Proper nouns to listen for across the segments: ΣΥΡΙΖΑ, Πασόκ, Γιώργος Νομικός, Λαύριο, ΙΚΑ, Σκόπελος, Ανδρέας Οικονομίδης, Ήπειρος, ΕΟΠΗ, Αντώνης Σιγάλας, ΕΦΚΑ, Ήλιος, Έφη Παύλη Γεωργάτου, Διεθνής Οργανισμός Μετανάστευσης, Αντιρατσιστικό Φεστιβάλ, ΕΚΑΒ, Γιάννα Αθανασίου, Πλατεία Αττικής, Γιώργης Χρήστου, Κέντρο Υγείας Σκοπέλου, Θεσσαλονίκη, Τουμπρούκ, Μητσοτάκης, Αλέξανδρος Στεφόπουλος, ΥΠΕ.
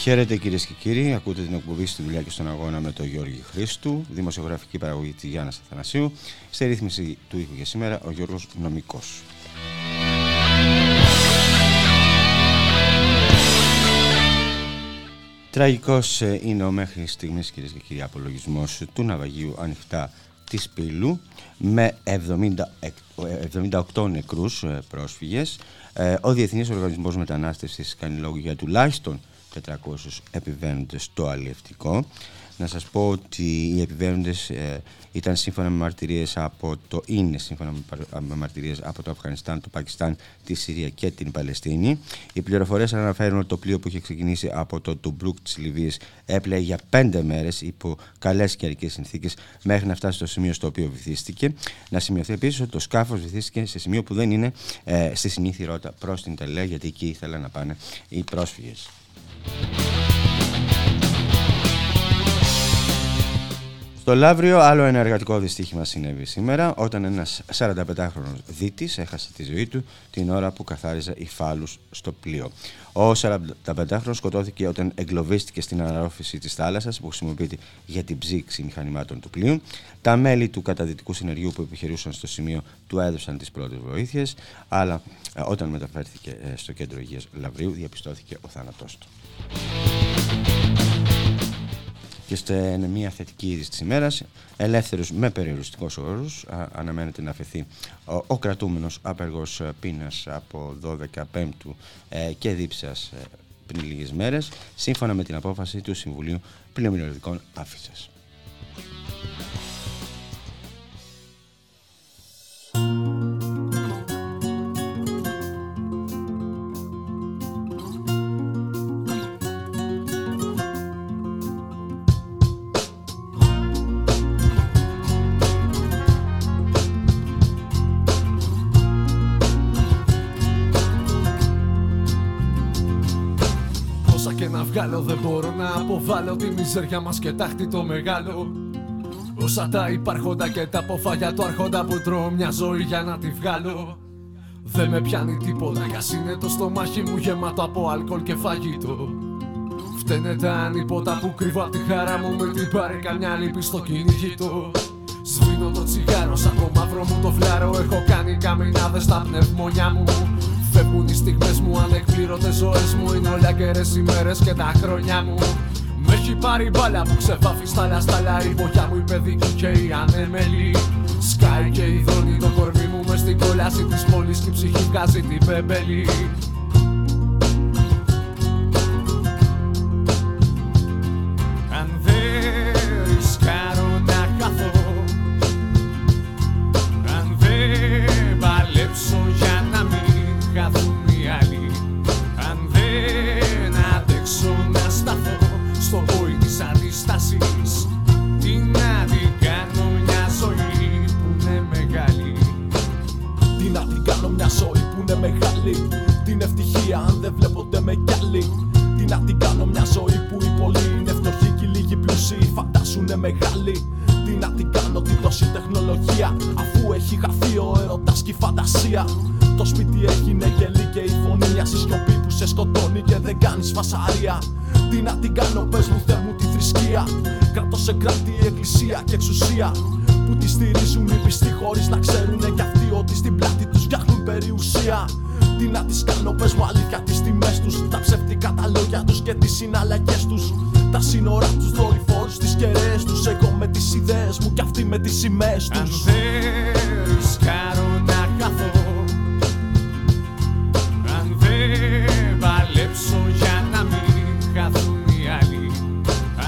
Χαίρετε κυρίες και κύριοι, ακούτε την εκπομπή στη δουλειά και στον αγώνα με τον Γιώργη Χρήστου, δημοσιογραφική παραγωγή της Γιάννας Αθανασίου, στη ρύθμιση του ήχου για σήμερα ο Γιώργος Νομικός. Τραγικός είναι ο μέχρι στιγμής κυρίες και κύριοι απολογισμός του ναυαγίου ανοιχτά της Πύλου με 78 νεκρούς πρόσφυγες. Ο Διεθνής Οργανισμός Μετανάστευσης κάνει λόγο για τουλάχιστον 400 επιβαίνοντες στο αλλιευτικό. Να σας πω ότι οι επιβαίνοντες ήταν σύμφωνα με μαρτυρίες από το Αφγανιστάν, το Πακιστάν, τη Συρία και την Παλαιστίνη. Οι πληροφορίες αναφέρουν ότι το πλοίο που είχε ξεκινήσει από το Τουμπρούκ της Λιβύης έπλεε για 5 μέρες υπό καλές καιρικές συνθήκες μέχρι να φτάσει στο σημείο στο οποίο βυθίστηκε. Να σημειωθεί επίσης ότι το σκάφος βυθίστηκε σε σημείο που δεν είναι στη συνήθη ρότα προς την Ιταλία, γιατί εκεί ήθελαν να πάνε οι πρόσφυγες. Στο Λαύριο, άλλο ένα εργατικό δυστύχημα συνέβη σήμερα, όταν ένας 45χρονος δίτης έχασε τη ζωή του την ώρα που καθάριζε υφάλους στο πλοίο. Ο 45χρονος σκοτώθηκε όταν εγκλωβίστηκε στην αναρρόφηση της θάλασσας που χρησιμοποιείται για την ψήξη μηχανημάτων του πλοίου. Τα μέλη του καταδυτικού συνεργείου που επιχειρούσαν στο σημείο του έδωσαν τις πρώτες βοήθειες, αλλά όταν μεταφέρθηκε στο Κέντρο Υγείας Λαυρίου διαπιστώθηκε ο θάνατός του. Και στην μια θετική είδηση της ημέρας, ελεύθερος με περιοριστικούς όρους, αναμένεται να αφαιθεί ο κρατούμενος απεργός πείνας από 12 Πέμπτου και δίψας πριν λίγες μέρες, σύμφωνα με την απόφαση του Συμβουλίου Πλημμυριωδικών Άφησας. Δεν μπορώ να αποβάλω τη μιζέρια μας και τάχτη το μεγάλο. Όσα τα υπάρχοντα και τα ποφάγια του αρχόντα που τρώω μια ζωή για να τη βγάλω. Δεν με πιάνει τίποτα κι ας είναι το στομάχι μου γεμάτο από αλκοόλ και φαγητό. Φταίνε τα ανίποτα που κρύβω απ' τη χαρά μου με την πάρει καμιά λύπη στο κυνηγητό. Σβήνω το τσιγάρο σαν το μαύρο μου το φλάρο, έχω κάνει καμινάδες στα πνευμονιά μου. Φεύγουν οι στιγμές μου, ανεκπλήρωτες ζωές μου, είναι όλα καιρές οι μέρες και τα χρόνια μου. Μ' έχει πάρει μπάλα που ξεβάφει στάλα, η βογιά μου η παιδική και η ανέμελη. Σκάει και ειδώνει το κορμί μου μες στην κόλαση της πόλης και η ψυχή βγάζει την πέμπελη. Αν δεν ρισκάρω να χαθώ, αν δεν παλέψω για να μην καθούν οι άλλοι, αν δεν αντέξω να σταθώ στο βόη της αντίστασης, τι να την κάνω μια ζωή που είναι μεγάλη. Τι να την κάνω μια ζωή που είναι μεγάλη, την ευτυχία αν δεν βλέπονται με κι άλλοι. Τι να την κάνω μια ζωή που οι πολλοί είναι φτωχοί και οι λίγοι πλούσιοι φαντάσουνε μεγάλοι. Τι να την κάνω την τόση τεχνολογία, αφού έχει χαθεί ο έρωτας και η φαντασία. Το σπίτι έγινε γελί και η φωνή μια σιωπή που σε σκοτώνει και δεν κάνεις φασαρία. Τι να την κάνω, πες μου Θεέ μου τη θρησκεία, κρατώ σε κράτη η εκκλησία και εξουσία, που τη στηρίζουν οι πιστοί χωρίς να ξέρουνε κι αυτοί ότι στην πλάτη τους φτιάχνουν περιουσία. Τι να τις κάνω, πες μου αλήθεια τις τιμές τους, τα ψεύτικα τα λόγια τους και τις συναλλαγές τους, τα σύνορα τους, δορυφόρους, τις κεραίες τους. Εγώ με τις ιδέες μου κι αυτοί με τις σημαίες τους. Αν δεν ρισκάρω να καθώ, αν δεν παλέψω για να μην χαθούν οι άλλοι,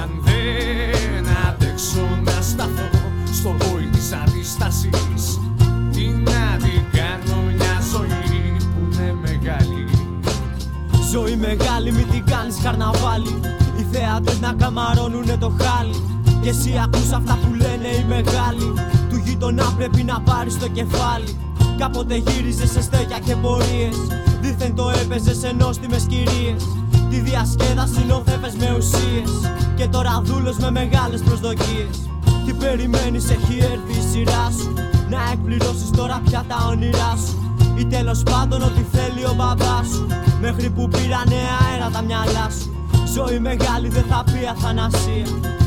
αν δεν αντέξω να σταθώ στο βόη της αντίστασης, τι να την κάνω μια ζωή που είναι μεγάλη. Ζωή μεγάλη, μην την κάνεις καρναβάλι. Η θεατές να καμαρώνουνε το χάλι. Και εσύ ακούς αυτά που λένε οι μεγάλοι. Του γείτονα πρέπει να πάρεις το κεφάλι. Κάποτε γύριζες σε στέκια και πορείες. Δήθεν το έπαιζες σε νόστιμες κυρίες. Τη διασκέδαση νόθευες με ουσίες. Και τώρα δούλος με μεγάλες προσδοκίες. Τι περιμένεις, έχει έρθει η σειρά σου. Να εκπληρώσεις τώρα πια τα όνειρά σου. Ή τέλος πάντων ό,τι θέλει ο μπαμπάς σου. Μέχρι που πήρανε αέρα τα μυαλά σου. Ζωή μεγάλη δεν θα πει αθανασία.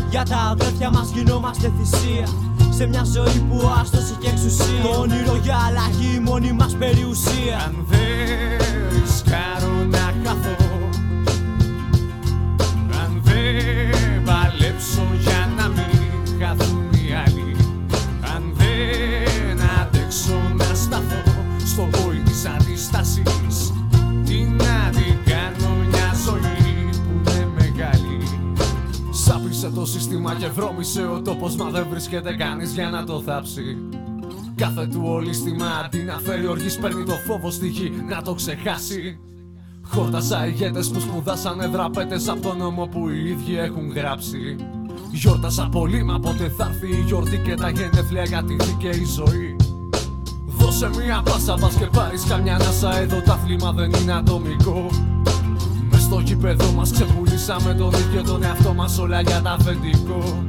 Για τα αδέρφια μας γινόμαστε θυσία. Σε μια ζωή που άστοση και εξουσία. Το όνειρο για αλλαγή η μόνη μας περιουσία. Αν δεν ρισκάρω να χαθώ, αν δεν παλέψω για να μην χαθούν οι άλλοι, αν δεν αντέξω να σταθώ στον βόη της αντίστασης, τι να την κάνω μια ζωή που είναι μεγάλη. Σάπισε το σύστημα και βρώμισε ο τόπος, μα δεν βρίσκεται κανείς για να το θάψει. Κάθε του ολίσθημα αντί να φέρει οργής, παίρνει το φόβο στη γη να το ξεχάσει. Χόρτασα ηγέτες που σπουδάσανε δραπέτες από τον νόμο που οι ίδιοι έχουν γράψει. Γιόρτασα πολύ, μα ποτέ θα έρθει η γιορτή και τα γενέθλια για τη δίκαιη ζωή. Δώσε μία πάσα, πας και πάρεις καμιά ανάσα. Εδώ τα θλήμα δεν είναι ατομικό. Μες στο γήπεδο μας ξεπουλήσαμε τον ίδιο τον εαυτό μας, όλα για τα αφεντικό.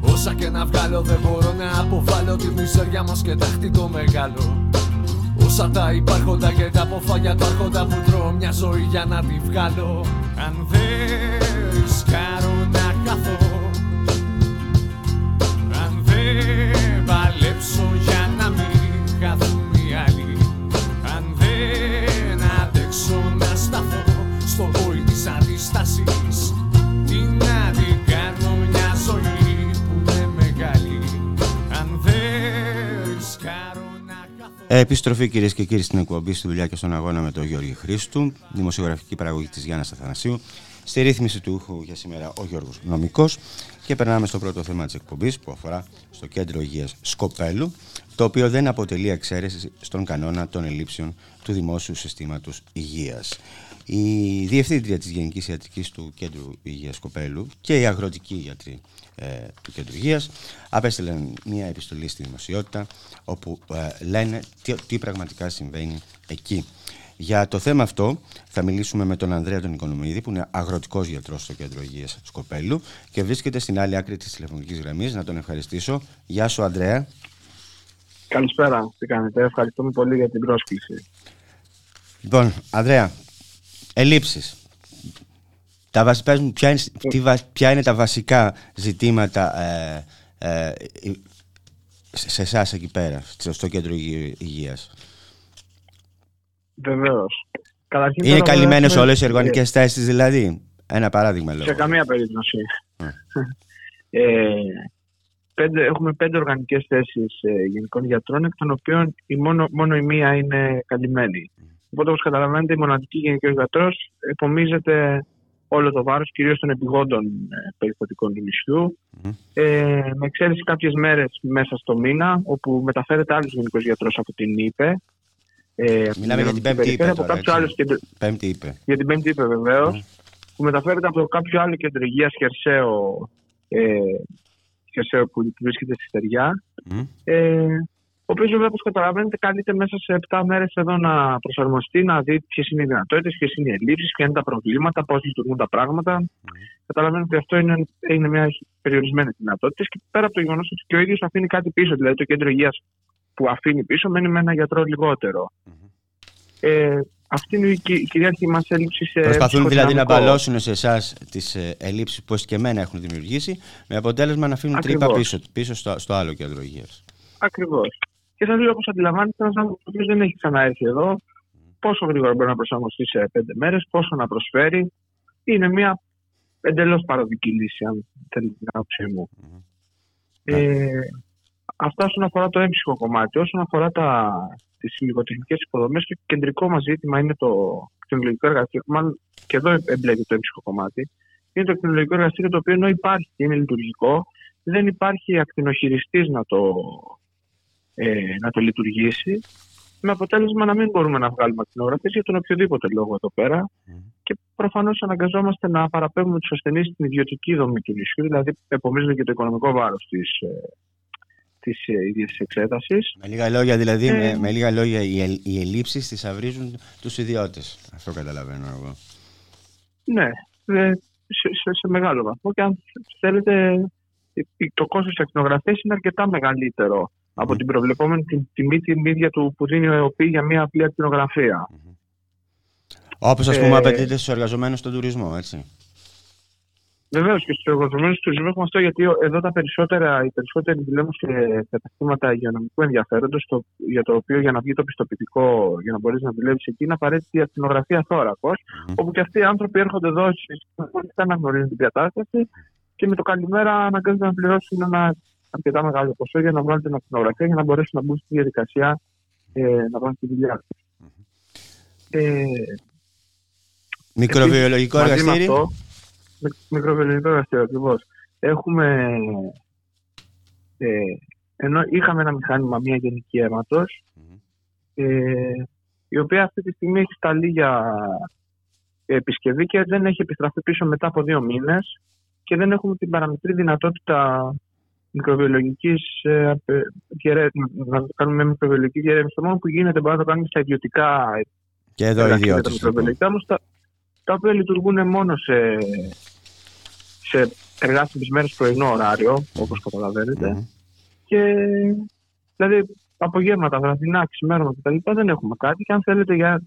Όσα και να βγάλω δεν μπορώ να αποβάλω τη μιζέρια μας και τάχτη το μεγάλο. Όσα τα υπάρχοντα και τα αποφάγια του άρχοντα που τρώω μια ζωή για να τη βγάλω. Αν δεν ρισκάρω να καθώ, αν δεν παλέψω για να μην καθούν οι άλλοι, αν δεν αντέξω να σταθώ στον βόη της αντίστασης, τι να την κάνω μια ζωή που είναι μεγάλη, αν δεν ρισκάρω να καθώ. Επιστροφή κυρίες και κύριοι στην εκπομπή στη δουλειά και στον αγώνα με τον Γιώργη Χρήστου, δημοσιογραφική παραγωγή της Γιάννας Αθανασίου, στη ρύθμιση του ήχου για σήμερα ο Γιώργος Νομικός. Και περνάμε στο πρώτο θέμα της εκπομπής που αφορά στο Κέντρο Υγείας Σκοπέλου, το οποίο δεν αποτελεί εξαίρεση στον κανόνα των ελλείψεων του δημόσιου συστήματος υγείας. Η διευθύντρια της Γενικής Ιατρικής του Κέντρου Υγείας Σκοπέλου και οι αγροτικοί γιατροί του Κέντρου Υγείας απέστειλαν μια επιστολή στη δημοσιότητα όπου λένε τι πραγματικά συμβαίνει εκεί. Για το θέμα αυτό θα μιλήσουμε με τον Ανδρέα τον Οικονομίδη, που είναι αγροτικός γιατρός στο Κέντρο Υγείας Σκοπέλου και βρίσκεται στην άλλη άκρη της τηλεφωνικής γραμμής. Να τον ευχαριστήσω. Γεια σου, Ανδρέα. Καλησπέρα. Τι κάνετε? Ευχαριστούμε πολύ για την πρόσκληση. Λοιπόν, Ανδρέα, ελλείψεις. Πες μου, ποια είναι τα βασικά ζητήματα σε εσάς εκεί πέρα, στο Κέντρο Υγείας? Βεβαίως. Είναι καλυμμένες όλες οι οργανικές θέσεις, δηλαδή? Ένα παράδειγμα λέω. Σε καμία περίπτωση. Έχουμε 5 οργανικές θέσεις γενικών γιατρών, εκ των οποίων μόνο η μία είναι καλυμμένη. Οπότε, όπως καταλαβαίνετε, η μοναδική γενικός γιατρός επομίζεται όλο το βάρος, κυρίως των επιγόντων περιστατικών του νησιού, με εξαίρεση κάποιες μέρες μέσα στο μήνα, όπου μεταφέρεται άλλος γενικός γιατρός από την ΥΠΕ. Μιλάμε για την Πέμπτη Ήπειρο. Για την Πέμπτη Ήπειρο, βεβαίως. Που μεταφέρεται από κάποιο άλλο κέντρο υγείας Χερσαίο που βρίσκεται στη Στεριά. Ο οποίος, βέβαια, όπως καταλαβαίνετε, καλείται μέσα σε 7 μέρες εδώ να προσαρμοστεί, να δει ποιες είναι οι δυνατότητες, ποιες είναι οι ελλείψεις, ποια είναι τα προβλήματα, πώς λειτουργούν τα πράγματα. Καταλαβαίνετε ότι αυτό είναι μια περιορισμένη δυνατότητα. Και πέρα από το γεγονός ότι και ο ίδιος αφήνει κάτι πίσω, δηλαδή το κέντρο υγείας που αφήνει πίσω, μένει με ένα γιατρό λιγότερο. Αυτή είναι η κυρίαρχη μας έλλειψη σε. Προσπαθούν δηλαδή να μπαλώσουν σε εσάς τις ελλείψεις που και εμένα έχουν δημιουργήσει, με αποτέλεσμα να αφήνουν τρύπα πίσω στο άλλο κέντρο υγείας. Ακριβώς. Και σας λέω, όπως αντιλαμβάνεστε, ένας άνθρωπος που δεν έχει ξαναέρθει εδώ, πόσο γρήγορα μπορεί να προσαρμοστεί σε 5 μέρες, πόσο να προσφέρει, είναι μια εντελώς παροδική λύση, αν θέλετε την άποψή μου. Αυτά όσον αφορά το έμψυχο κομμάτι. Όσον αφορά τις υλικοτεχνικές υποδομές, το κεντρικό μας ζήτημα είναι το κτηνολογικό εργαστήριο. Μάλλον και εδώ εμπλέκεται το έμψυχο κομμάτι. Είναι το κτηνολογικό εργαστήριο, το οποίο ενώ υπάρχει και είναι λειτουργικό, δεν υπάρχει ακτινοχειριστής να το λειτουργήσει. Με αποτέλεσμα να μην μπορούμε να βγάλουμε ακτινογραφίες για τον οποιοδήποτε λόγο εδώ πέρα. Και προφανώς αναγκαζόμαστε να παραπέμπουμε τους ασθενείς στην ιδιωτική δομή του νησιού, δηλαδή επομίζονται και το οικονομικό βάρος της ίδιας εξέτασης. Με λίγα λόγια, δηλαδή, με λίγα λόγια, οι ελλείψεις τις αυρίζουν τους ιδιώτες. Αυτό καταλαβαίνω εγώ. Ναι, σε μεγάλο βαθμό. Και αν θέλετε, το κόστος της ακτινογραφίας είναι αρκετά μεγαλύτερο από την προβλεπόμενη τιμή την ίδια του που δίνει ο ΕΟΠΗ για μια απλή ακτινογραφία. Όπως ας πούμε απαιτείται στους εργαζομένους στον τουρισμό, έτσι. Βεβαίως και στους εργαζομένους στον τουρισμό έχουμε αυτό, γιατί εδώ οι περισσότεροι δουλεύουν σε καταστήματα υγειονομικού ενδιαφέροντος, για το οποίο για να βγει το πιστοποιητικό, για να μπορείς να δουλεύεις εκεί, είναι απαραίτητη η ακτινογραφία θώρακος, όπου και αυτοί οι άνθρωποι έρχονται εδώ, να γνωρίζουν την κατάσταση και με το καλημέρα αναγκάζονται να πληρώσουν ένα αρκετά μεγάλο ποσό για να βγάλουν την ακτινογραφία για να μπορέσουν να μπουν στη διαδικασία να πάνε στη δουλειά του. Μικροβιολογικό εργαστήρι. Μικροβιολογικό εργαστήρι, ακριβώς. Έχουμε. Ενώ είχαμε ένα μηχάνημα, μια γενική αίματος, η οποία αυτή τη στιγμή έχει σταλεί για επισκευή και δεν έχει επιστραφεί πίσω μετά από 2 μήνες και δεν έχουμε την παραμικρή δυνατότητα να κάνουμε μια μικροβιολογική διερεύνηση. Το μόνο που γίνεται μπορεί να το κάνουμε στα ιδιωτικά και εδώ ιδιώτες, μικροβιολογικά όμως, τα οποία λειτουργούν μόνο σε εργάσιμες μέρες πρωινό ωράριο, όπως καταλαβαίνετε. Και δηλαδή απογεύματα, βραδινά, ξημέρωματα κτλ. Δεν έχουμε κάτι. Και αν θέλετε, για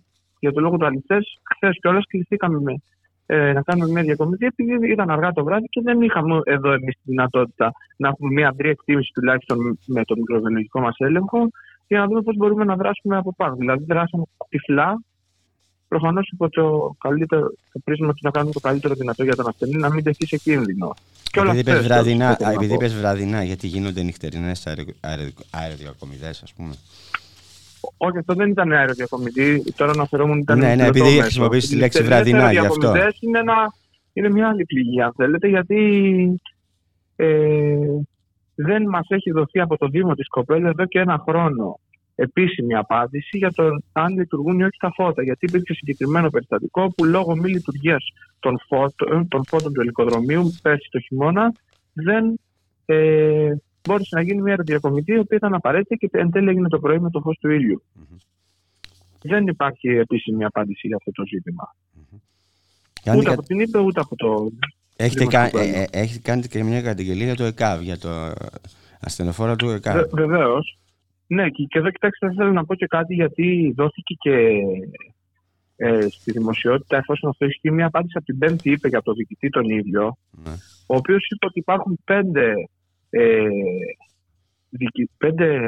το λόγο του αληθές, χθες κιόλας κληθήκαμε να κάνουμε μια διακομιδή, επειδή ήταν αργά το βράδυ και δεν είχαμε εδώ εμείς τη δυνατότητα να έχουμε μια αντρή εκτίμηση τουλάχιστον με το μικροβιολογικό μας έλεγχο, για να δούμε πώς μπορούμε να δράσουμε από πάνω. Δηλαδή, δράσαμε τυφλά, προφανώς υπό το πρίσμα του να κάνουμε το καλύτερο δυνατό για τον ασθενή, να μην τεθεί σε κίνδυνο. Επειδή είπες βραδινά, γιατί γίνονται νυχτερινές αεροδιακομιδές, ας πούμε. Όχι, αυτό δεν ήταν αεροδιακομιδή. Τώρα αναφερόμουν ήταν. Ναι, επειδή χρησιμοποιείς τη λέξη βραδινά γι' αυτό. Είναι μια άλλη πληγή, αν θέλετε, γιατί δεν μας έχει δοθεί από το Δήμο της Σκοπέλου εδώ και 1 χρόνο επίσημη απάντηση για το αν λειτουργούν ή όχι τα φώτα. Γιατί υπήρξε συγκεκριμένο περιστατικό που λόγω μη λειτουργίας των φώτων του ελικοδρομίου πέρσι το χειμώνα δεν μπόρεσε να γίνει μια αεροδιακομιδή, η οποία ήταν απαραίτητη και εν τέλει έγινε το πρωί με το φως του ήλιου. Δεν υπάρχει επίσημη απάντηση για αυτό το ζήτημα. Ούτε από την ΕΠΕ, ούτε από το. Έχετε κάνει και μια καταγγελία του ΕΚΑΒ για το ασθενοφόρο του ΕΚΑΒ. Βεβαίως. Ναι, και εδώ κοιτάξτε, θέλω να πω και κάτι, γιατί δόθηκε και στη δημοσιότητα, εφόσον αυτό έχει, μια απάντηση από την Πέμπτη Ήπειρος για το διοικητή τον ίδιο, ο οποίος είπε ότι υπάρχουν 5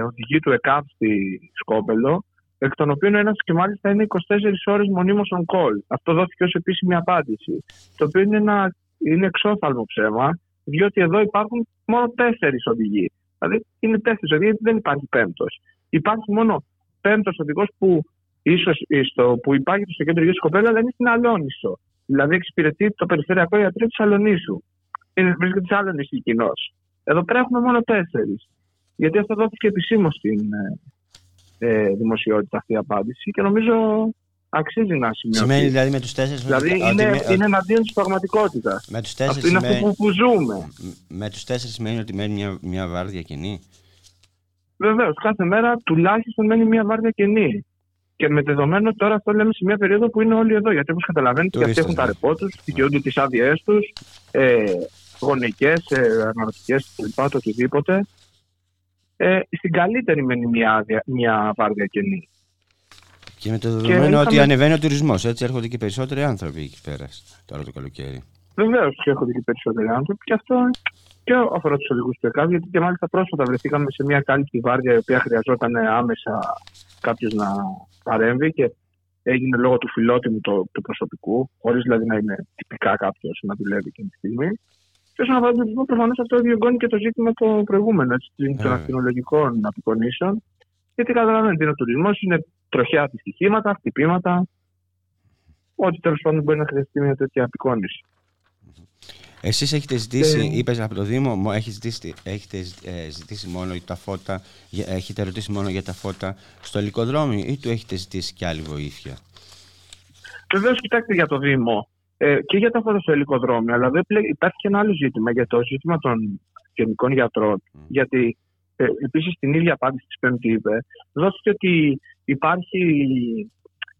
οδηγοί του ΕΚΑΒ στη Σκόπελο, εκ των οποίων ένας και μάλιστα είναι 24 ώρες μονίμως on call. Αυτό δόθηκε ως επίσημη απάντηση, το οποίο είναι εξόφθαλμο ψέμα, διότι εδώ υπάρχουν μόνο 4 οδηγοί. Δηλαδή είναι 4 οδηγοί, δεν υπάρχει 5ος. Υπάρχει μόνο 5ος οδηγός που που υπάρχει στο Κέντρο Υγείας Σκοπέλου, αλλά είναι στην Αλόνησο. Δηλαδή εξυπηρετεί το περιφερειακό ιατρείο της Αλονίσου. Βρίσκεται της Αλονίσου κοινός. Εδώ πέρα έχουμε μόνο 4. Γιατί αυτό δόθηκε επισήμως στην δημοσιότητα αυτή η απάντηση και νομίζω αξίζει να σημειωθεί. Σημαίνει δηλαδή με τους 4. Δηλαδή είναι εναντίον της πραγματικότητας. Με τους 4 είναι αυτό που ζούμε. Με τους 4 σημαίνει ότι μένει μια βάρδια κενή. Βεβαίως, κάθε μέρα τουλάχιστον μένει μια βάρδια κενή. Και με δεδομένο τώρα αυτό λέμε σε μια περίοδο που είναι όλοι εδώ. Γιατί όπως καταλαβαίνετε, και αυτοί έχουν τα ρεπό τους, δικαιούνται τις άδειές τους, γονικές, αναρωτικές κλπ. Οτιδήποτε. Στην καλύτερη μένει μια βάρδια κενή. Και με το δεδομένο ότι ανεβαίνει ο τουρισμός, έτσι έρχονται και περισσότεροι άνθρωποι εκεί πέρα τώρα το καλοκαίρι. Βεβαίως και έρχονται και περισσότεροι άνθρωποι, και αυτό και αφορά τους οδηγούς του ΕΚΑΒ, γιατί και μάλιστα πρόσφατα βρεθήκαμε σε μια κάλυπτη βάρδια η οποία χρειαζόταν άμεσα κάποιος να παρέμβει και έγινε λόγω του φιλότιμου του προσωπικού, χωρίς δηλαδή να είναι τυπικά κάποιος να δουλεύει εκείνη τη στιγμή. Και όσον αφορά τον τουρισμό, προφανώς αυτό διωγγώνει και το ζήτημα το προηγούμενο των ακτινολογικών απεικονίσεων. Γιατί καταλαβαίνετε, είναι ο τουρισμός, είναι τροχιά δυστυχήματα, χτυπήματα, ό,τι τέλος πάντων μπορεί να χρειαστεί μια τέτοια απεικόνηση. Εσείς έχετε ζητήσει, είπες από το Δήμο, έχετε ζητήσει μόνο για τα φώτα, έχετε ρωτήσει μόνο για τα φώτα στο Λυκοδρόμι ή του έχετε ζητήσει και άλλη βοήθεια? Βεβαίως, κοιτάξτε, για το Δήμο και για τα φώτα στο Λυκοδρόμι, αλλά υπάρχει και ένα άλλο ζήτημα, για το ζήτημα των γενικών γιατρών. Γιατί επίσης την ίδια απάντηση της Πέμπτη είπε, δώθηκε ότι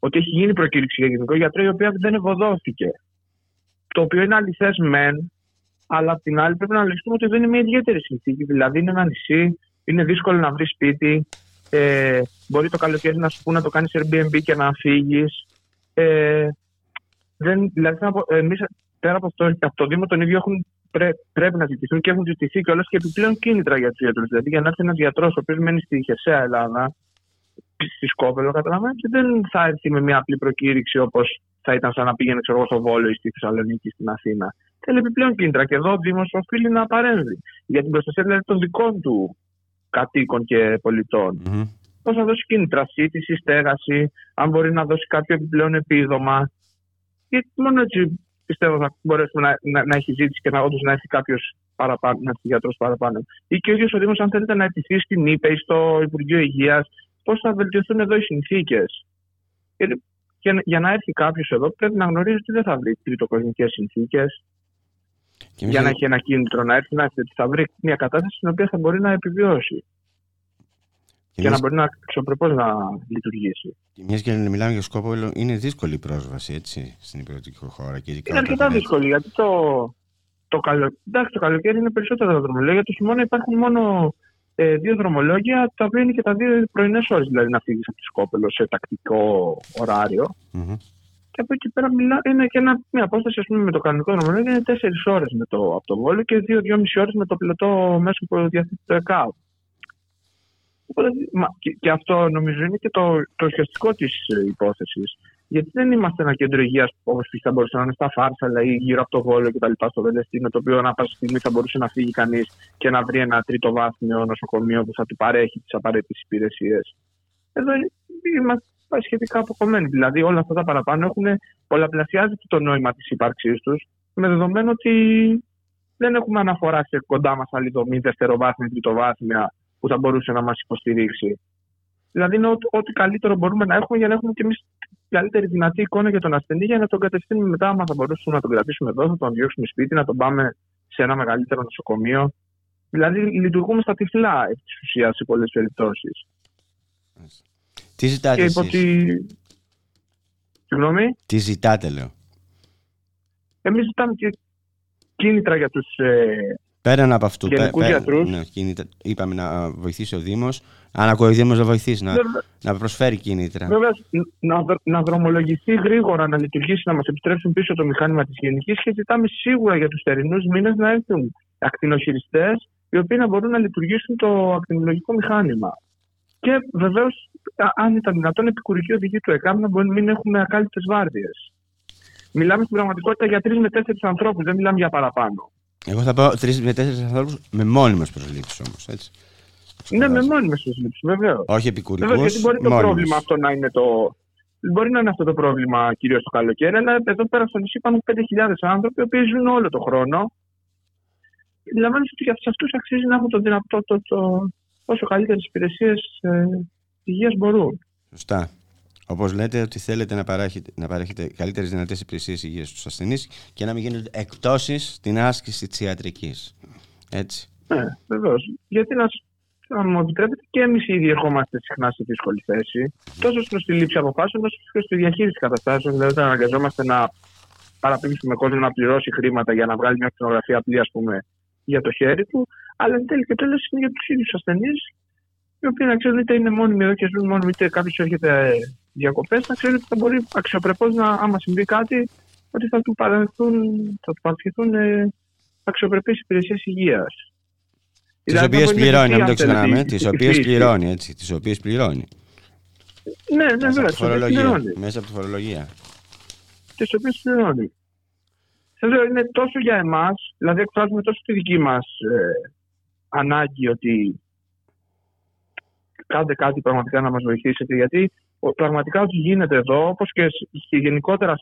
ότι έχει γίνει προκήρυξη για γενικό γιατρό, η οποία δεν ευωδόθηκε. Το οποίο είναι αληθές μεν, αλλά απ' την άλλη πρέπει να αναλογιστούμε ότι δεν είναι μια ιδιαίτερη συνθήκη. Δηλαδή, είναι ένα νησί, είναι δύσκολο να βρεις σπίτι. Μπορεί το καλοκαίρι να σου πούνε να το κάνεις Airbnb και να φύγεις. Δηλαδή, εμείς πέρα από αυτό, από το Δήμο τον ίδιο πρέπει να ζητηθούν και έχουν ζητηθεί κιόλας και επιπλέον κίνητρα για τους γιατρούς. Δηλαδή, για να έρθει ένας γιατρός ο οποίος μένει στη χερσαία Ελλάδα, στη Σκόπελο, καταλαβαίνετε, δεν θα έρθει με μια απλή προκήρυξη όπως θα ήταν σαν να πήγαινε στο Βόλο ή στη Θεσσαλονίκη ή στην Αθήνα. Θέλει επιπλέον κίνητρα και εδώ ο Δήμος οφείλει να παρέμβει για την προστασία δηλαδή των δικών του κατοίκων και πολιτών. Πώς να δώσει κίνητρα, σύντηση, στέγαση, αν μπορεί να δώσει κάποιο επιπλέον επίδομα. Γιατί μόνο έτσι πιστεύω να μπορέσουμε να έχει ζήτηση και όντως να έρθει κάποιο παραπάνω, να έρθει γιατρός παραπάνω. Ή και ο ίδιος ο Δήμος, αν θέλετε να ετηθεί στην ΥΠΕ ή στο Υπουργείο Υγείας, πώς θα βελτιωθούν εδώ οι συνθήκες. Για να έρθει κάποιος εδώ, πρέπει να γνωρίζει ότι δεν θα βρει τριτοκοσμικές συνθήκες. Για να έχει ένα κίνητρο να έρθει, θα βρει μια κατάσταση στην οποία θα μπορεί να επιβιώσει. Και να μπορεί να αξιοπρεπώς να λειτουργήσει. Και μιας και μιλάμε για Σκόπελο, είναι δύσκολη η πρόσβαση έτσι, στην υπηρετική χώρα. Και είναι αρκετά δύσκολη, γιατί το καλοκαίρι είναι περισσότερα τα δρομολόγια. Το χειμώνα υπάρχουν μόνο 2 δρομολόγια, τα οποία είναι και τα 2 πρωινές ώρες, δηλαδή να φύγεις από τη Σκόπελο σε τακτικό ωράριο. Και από εκεί πέρα είναι και μια απόσταση, ας πούμε, με το κανονικό δρομολόγιο είναι 4 ώρες από το Βόλο και 2-2,5 ώρες με το πλωτό μέσο που διαθέτει το ΕΚΑΒ. Και αυτό νομίζω είναι και το ουσιαστικό της υπόθεσης. Γιατί δεν είμαστε ένα κέντρο υγείας όπως θα μπορούσε να είναι στα Φάρσαλα ή γύρω από το Βόλο κτλ. Στο Βελεστίνο, το οποίο ανά πάσα στιγμή θα μπορούσε να φύγει κανείς και να βρει ένα τρίτο βάθμιο νοσοκομείο που θα του παρέχει τις απαραίτητες υπηρεσίες. Εδώ είμαστε σχετικά αποκομμένοι. Δηλαδή, όλα αυτά τα παραπάνω πολλαπλασιάζεται το νόημα της ύπαρξής τους, με δεδομένο ότι δεν έχουμε αναφορά σε κοντά μας άλλη δομή, δευτεροβάθμια, τριτοβάθμια, που θα μπορούσε να μας υποστηρίξει. Δηλαδή, είναι ό,τι καλύτερο μπορούμε να έχουμε για να έχουμε και εμείς καλύτερη δυνατή εικόνα για τον ασθενή, για να τον κατευθύνουμε μετά. Άμα θα μπορούσαμε να τον κρατήσουμε εδώ, θα τον διώξουμε σπίτι, να τον πάμε σε ένα μεγαλύτερο νοσοκομείο. Δηλαδή, λειτουργούμε στα τυφλά επί της ουσίας σε πολλές περιπτώσεις. Τι ζητάτε εσείς? Συγγνώμη. Τι ζητάτε, λέω? Εμείς ζητάμε και κίνητρα για τους. Πέραν από αυτού, είπαμε να βοηθήσει ο Δήμος, αν ακούει ο Δήμος να βοηθήσει, να προσφέρει κίνητρα. Βέβαια, να δρομολογηθεί γρήγορα, να λειτουργήσει, να μας επιστρέψουν πίσω το μηχάνημα της γενικής και ζητάμε σίγουρα για τους θερινούς μήνες να έρθουν ακτινοχειριστές, οι οποίοι να μπορούν να λειτουργήσουν το ακτινολογικό μηχάνημα. Και βεβαίως, αν ήταν δυνατόν, επικουρική οδηγή του ΕΚΑΜ να μπορεί να μην έχουμε ακάλυπτες βάρδιες. Μιλάμε στην πραγματικότητα για 3 με 4 ανθρώπους, δεν μιλάμε για παραπάνω. Εγώ θα πάω 3 με 4 ανθρώπους με μόνιμες προσλήψεις όμως, έτσι. Ναι, με μόνιμες προσλήψεις, βεβαίως. Όχι επικουρικούς, βεβαίως, γιατί μπορεί μόνιμες. Το πρόβλημα αυτό να είναι Μπορεί να είναι αυτό το πρόβλημα κυρίως το καλοκαίρι, αλλά εδώ πέρα στο νησί υπάρχουν 5.000 άνθρωποι, οι οποίοι ζουν όλο τον χρόνο. Λαμβάνεις ότι για αυτούς αξίζει να έχουν το δυνατό, όσο καλύτερες υπηρεσίες υγείας μπορούν. Σωστά. Όπως λέτε, ότι θέλετε να παρέχετε καλύτερες δυνατές υπηρεσίες υγείας στους ασθενείς και να μην γίνονται εκπτώσεις στην άσκηση της ιατρικής. Έτσι. Ναι, βεβαίως. Γιατί αν μου επιτρέπετε, και εμείς ήδη ερχόμαστε συχνά σε δύσκολη θέση, τόσο προς τη λήψη αποφάσεων, όσο και στη διαχείριση καταστάσεων. Δηλαδή, όταν αναγκαζόμαστε να παραπέμψουμε κόσμο να πληρώσει χρήματα για να βγάλει μια ακτινογραφία απλή, ας πούμε, για το χέρι του, αλλά εν τέλει και τέλος είναι για τους ίδιους ασθενείς, οι οποίοι να ξέρουν είτε είναι μόνιμοι εδώ και ζουν μόνιμοι, είτε κάποιος έρχεται διακοπές, να ξέρει ότι θα μπορεί αξιοπρεπώς να, άμα συμβεί κάτι, ότι θα του παρασχεθούν αξιοπρεπείς υπηρεσίες υγείας. Τις οποίες πληρώνει, να μην το ξεχνάμε. Τις οποίες πληρώνει, έτσι. Τις οποίες πληρώνει. Ναι, βέβαια. Μέσα από τη φορολογία. Τις οποίες πληρώνει. Θέλω, είναι τόσο για εμάς, δηλαδή εκφράζουμε τόσο τη δική μας ανάγκη ότι κάντε κάτι πραγματικά να μας βοηθήσετε, γιατί πραγματικά ό,τι γίνεται εδώ, όπως και γενικότερα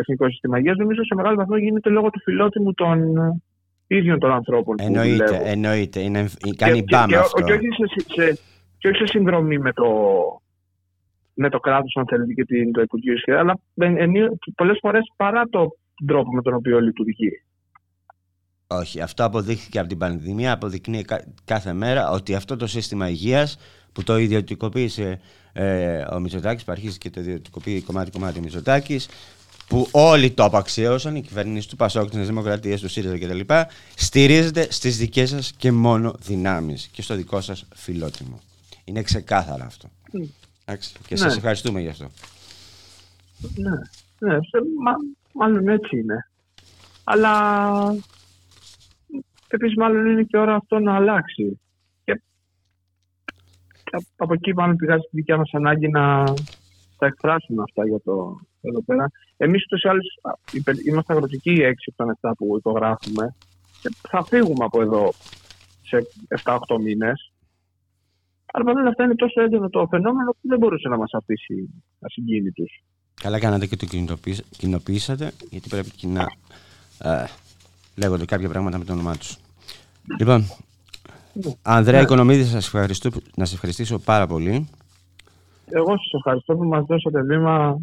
Εθνικό Σύστημα Υγείας, νομίζω σε μεγάλο βαθμό γίνεται λόγω του φιλότιμου των ίδιων των ανθρώπων. Εννοείται. Είναι, κάνει μπάμα αυτό. Και όχι σε συνδρομή με το κράτος, αν θέλετε, και το Υπουργείο Ισχυρά, αλλά πολλές φορές παρά τον τρόπο με τον οποίο λειτουργεί. Όχι, αυτό αποδείχθηκε από την πανδημία, αποδεικνύει κάθε μέρα ότι αυτό το σύστημα υγείας που το ιδιωτικοποίησε ο Μητσοτάκης, που αρχίζει και το ιδιωτικοποιεί κομμάτι-κομμάτι ο Μητσοτάκης, που όλοι το απαξίωσαν, οι κυβερνήσεις του Πασόκ, της Δημοκρατίας, του ΣΥΡΙΖΑ κτλ., στηρίζεται στις δικές σας και μόνο δυνάμεις και στο δικό σας φιλότιμο. Είναι ξεκάθαρα αυτό. Εντάξει, και ναι. Σας ευχαριστούμε γι' αυτό. Ναι, μάλλον έτσι είναι. Αλλά επίσης μάλλον είναι και ώρα αυτό να αλλάξει. Και από εκεί πάμε πηγάζει τη δικιά μας ανάγκη να τα εκφράσουμε αυτά για το εδώ πέρα. Εμείς ούτως ή άλλως είμαστε αγροτικοί οι 6-7 που υπογράφουμε και θα φύγουμε από εδώ σε 7-8 μήνες. Αλλά παρόλα αυτά είναι τόσο έντονο το φαινόμενο που δεν μπορούσε να μας αφήσει ασυγκίνητους. Καλά κάνατε και το κοινοποιήσατε, γιατί πρέπει και να λέγονται κάποια πράγματα με το όνομά τους. Λοιπόν, Ανδρέα Οικονομίδη, να σας ευχαριστήσω πάρα πολύ. Εγώ σας ευχαριστώ που μας δώσατε βήμα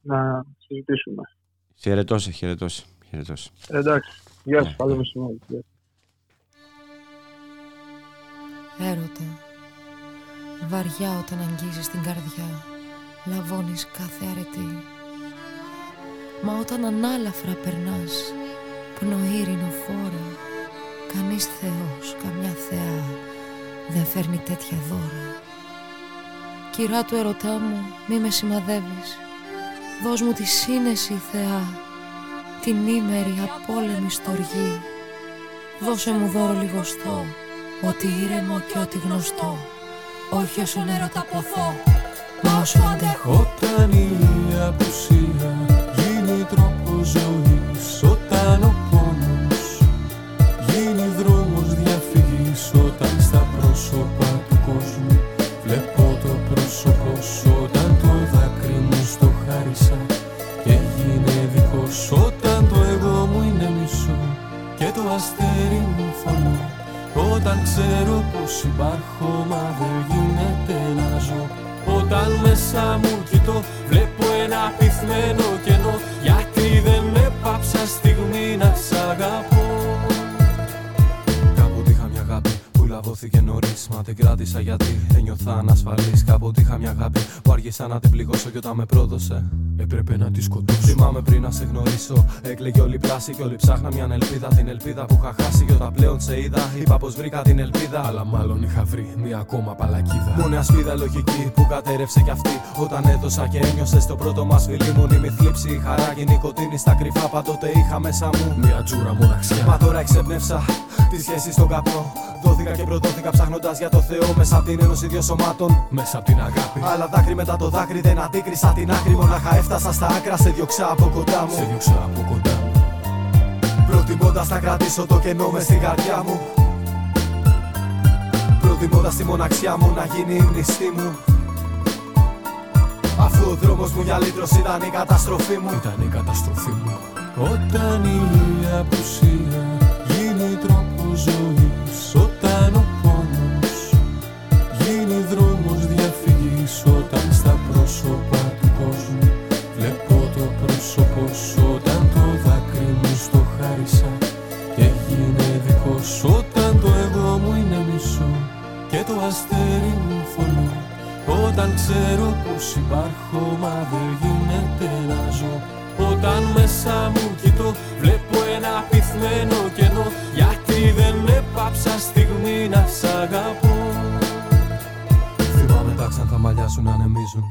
να συζητήσουμε. Χαιρετώ. Εντάξει, γεια σας, καλό μεσημέρι. Έρωτα. Βαριά όταν αγγίζεις την καρδιά, λαβώνεις κάθε αρετή. Μα όταν ανάλαφρα περνάς, πνοή ειρηνοφόρα, κανείς θεός, καμιά θεά δεν φέρνει τέτοια δώρα. Κυρά του ερωτά μου, μη με σημαδεύεις, δώσ' μου τη σύνεση θεά, την ήμερη απόλεμη στοργή. Δώσε μου δώρο λιγοστό, ό,τι ήρεμο και ό,τι γνωστό, όχι όσο νερό τα ποθώ, μα όσο αντέχω. Όταν η απουσία γίνει τρόπος ζωής, όταν ο πόνος γίνει δρόμος διαφυγής, όταν στα πρόσωπα του κόσμου βλέπω το πρόσωπο σου, όταν το δάκρυ μου στο χάρισα και έγινε δικό σου, όταν το εγώ μου είναι μισό και το αστέρι μου φωνώ, όταν ξέρω πως υπάρχω μα δεν γίνεται να ζω, όταν μέσα μου κοιτώ βλέπω ένα πυθμένο κενό, γιατί δεν έπαψα στιγμή να σ' αγαπώ. Κάποτε είχα μια αγάπη που λαβώθηκε νωρίς, μα την κράτησα γιατί ένιωθα ανασφαλής. Κάποτε είχα μια αγάπη που άργησα να την πληγώσω και όταν με πρόδωσε έπρεπε να τη σκοτώσω. Θυμάμαι πριν να σε γνωρίσω, έκλαιγε όλη πράση κι όλοι ψάχνα μια ελπίδα. Την ελπίδα που είχα χάσει κι όταν πλέον σε είδα, είπα πως βρήκα την ελπίδα. Αλλά μάλλον είχα βρει μια ακόμα παλακίδα. Μόνο ασπίδα λογική που κατέρευσε κι αυτή. Όταν έδωσα και ένιωσε στο πρώτο μας φιλί, μόνιμη θλίψη, η χαρά γίνει κοντίνη στα κρυφά. Πάντοτε είχα μέσα μου μια τζούρα μοναξιά. Μα τώρα εξέπνευσα τη σχέση στον καπνό. Δόθηκα και προδόθηκα ψάχνοντας για το Θεό μέσα από την ένωση δύο σωμάτων, μέσα από την αγάπη. Αλλά δάκρυ μετά το δάκρυ δεν αντίκρισα την άκρη. Μονάχα έφτασα στα άκρα, σε διώξα από κοντά μου. Προτιμώντας να κρατήσω το κενό μες στην καρδιά μου. Προτιμώντας τη μοναξιά μου να γίνει η μνηστή μου. Αφού ο δρόμος μου για λύτρος ήταν η καταστροφή μου. Όταν η απουσία γίνει τρόπος ζωής, όταν ο πόνος γίνει δρόμος διαφυγής, όταν στα πρόσωπα του κόσμου βλέπω το πρόσωπο σου, όταν το δάκρυ μου στο χάρισα και έγινε δικός, όταν το εγώ μου είναι μισό και το αστέρι μου φωνώ, όταν ξέρω πως υπάρχω μα δεν γίνεται να ζω, όταν μέσα μου κοιτώ βλέπω ένα πυθμένο κενό, γιατί δεν έπαψα στιγμή να σ' αγαπώ. Θυμάμαι τα ξανθαμαλιά σου να ανεμίζουν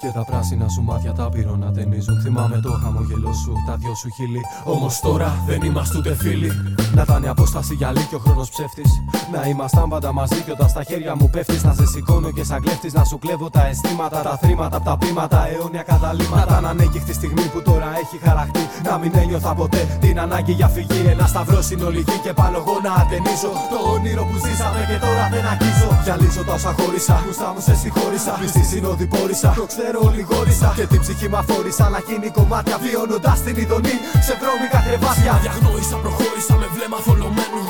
και τα πράσινα σου μάτια τα πυρώ να ταινίζουν. Θυμάμαι το χαμογελό σου, τα δυο σου χείλη. Όμως τώρα δεν είμαστε ούτε φίλοι. Να ήταν η απόσταση γυαλί και ο χρόνος ψεύτης. Να ήμασταν πάντα μαζί κι όταν στα χέρια μου πέφτεις, να σε σηκώνω και σαν κλέφτης. Να σου κλέβω τα αισθήματα, τα θρήματα απ' τα πείματα. Αιώνια καταλήμματα. Να ανέκυχτη στιγμή που τώρα έχει χαραχτεί. Να μην ένιωθα ποτέ την ανάγκη για φυγή. Ένα σταυρό συνολική και πάνω εγώ να ατενίζω. Το όνειρο που ζήσαμε και τώρα δεν αγγίζω. Ζαλίζω τα όσα χώρισα. Γουστά μου σε συγχώρησα. Μισή συνόδη πόρισα. Το ξέρω όλοι γόρισα. Και την ψυχή μα φόρησα. Αλλά γίνει κομμάτια. Βιώνοντα την ειδονή σε βρώμικα κρεβάτια. Διαγνώρισα, προχώρησα με βλέμμα θολωμένο.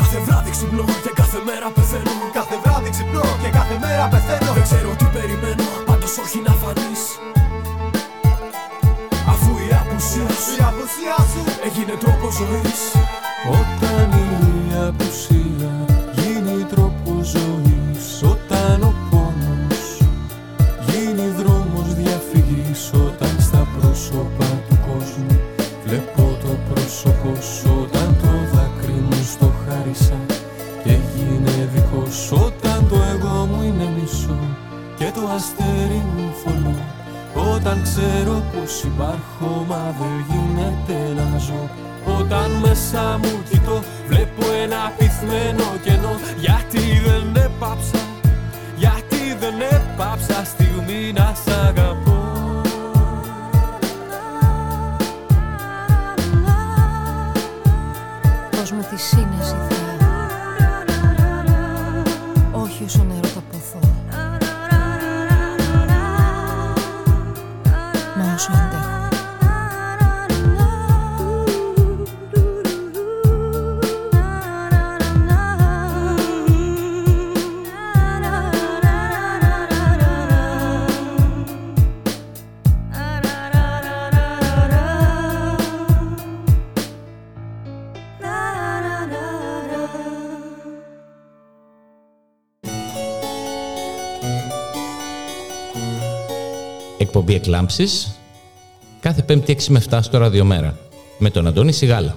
Κάθε βράδυ ξυπνώ και κάθε μέρα πεθαίνω. Κάθε βράδυ ξυπνώ και κάθε μέρα πεθαίνω. Δεν ξέρω τι περιμένω. Πάντως όχι να φανείς. Αφού η απουσία σου, η απουσία σου έγινε τρόπος ζωής. Όταν η απουσία γίνει τρόπος ζωής. Όταν ο πόνος γίνει δρόμος διαφυγής. Όταν στα πρόσωπα του κόσμου βλέπω το πρόσωπο σου. Όταν το δάκρυ μου στο χάρισα και έγινε δικός. Όταν το εγώ μου είναι μισό και το αστέρι μου φωλό. Όταν ξέρω πως υπάρχω μα δεν γίνεται να ζω. Όταν μέσα μου κοιτώ βλέπω ένα πυθμένο κενό. Γιατί δεν έπαψα, γιατί δεν έπαψα στιγμή να σ' αγαπώ. Δώσ' μου τη σύνεση Θεέ, όχι όσο νερό το ποθώ. Σου αντέχω. Εκπομπή Εκλάμψης. Κάθε Πέμπτη 6 με 7 στο Ραδιομέρα, με τον Αντώνη Σιγάλα.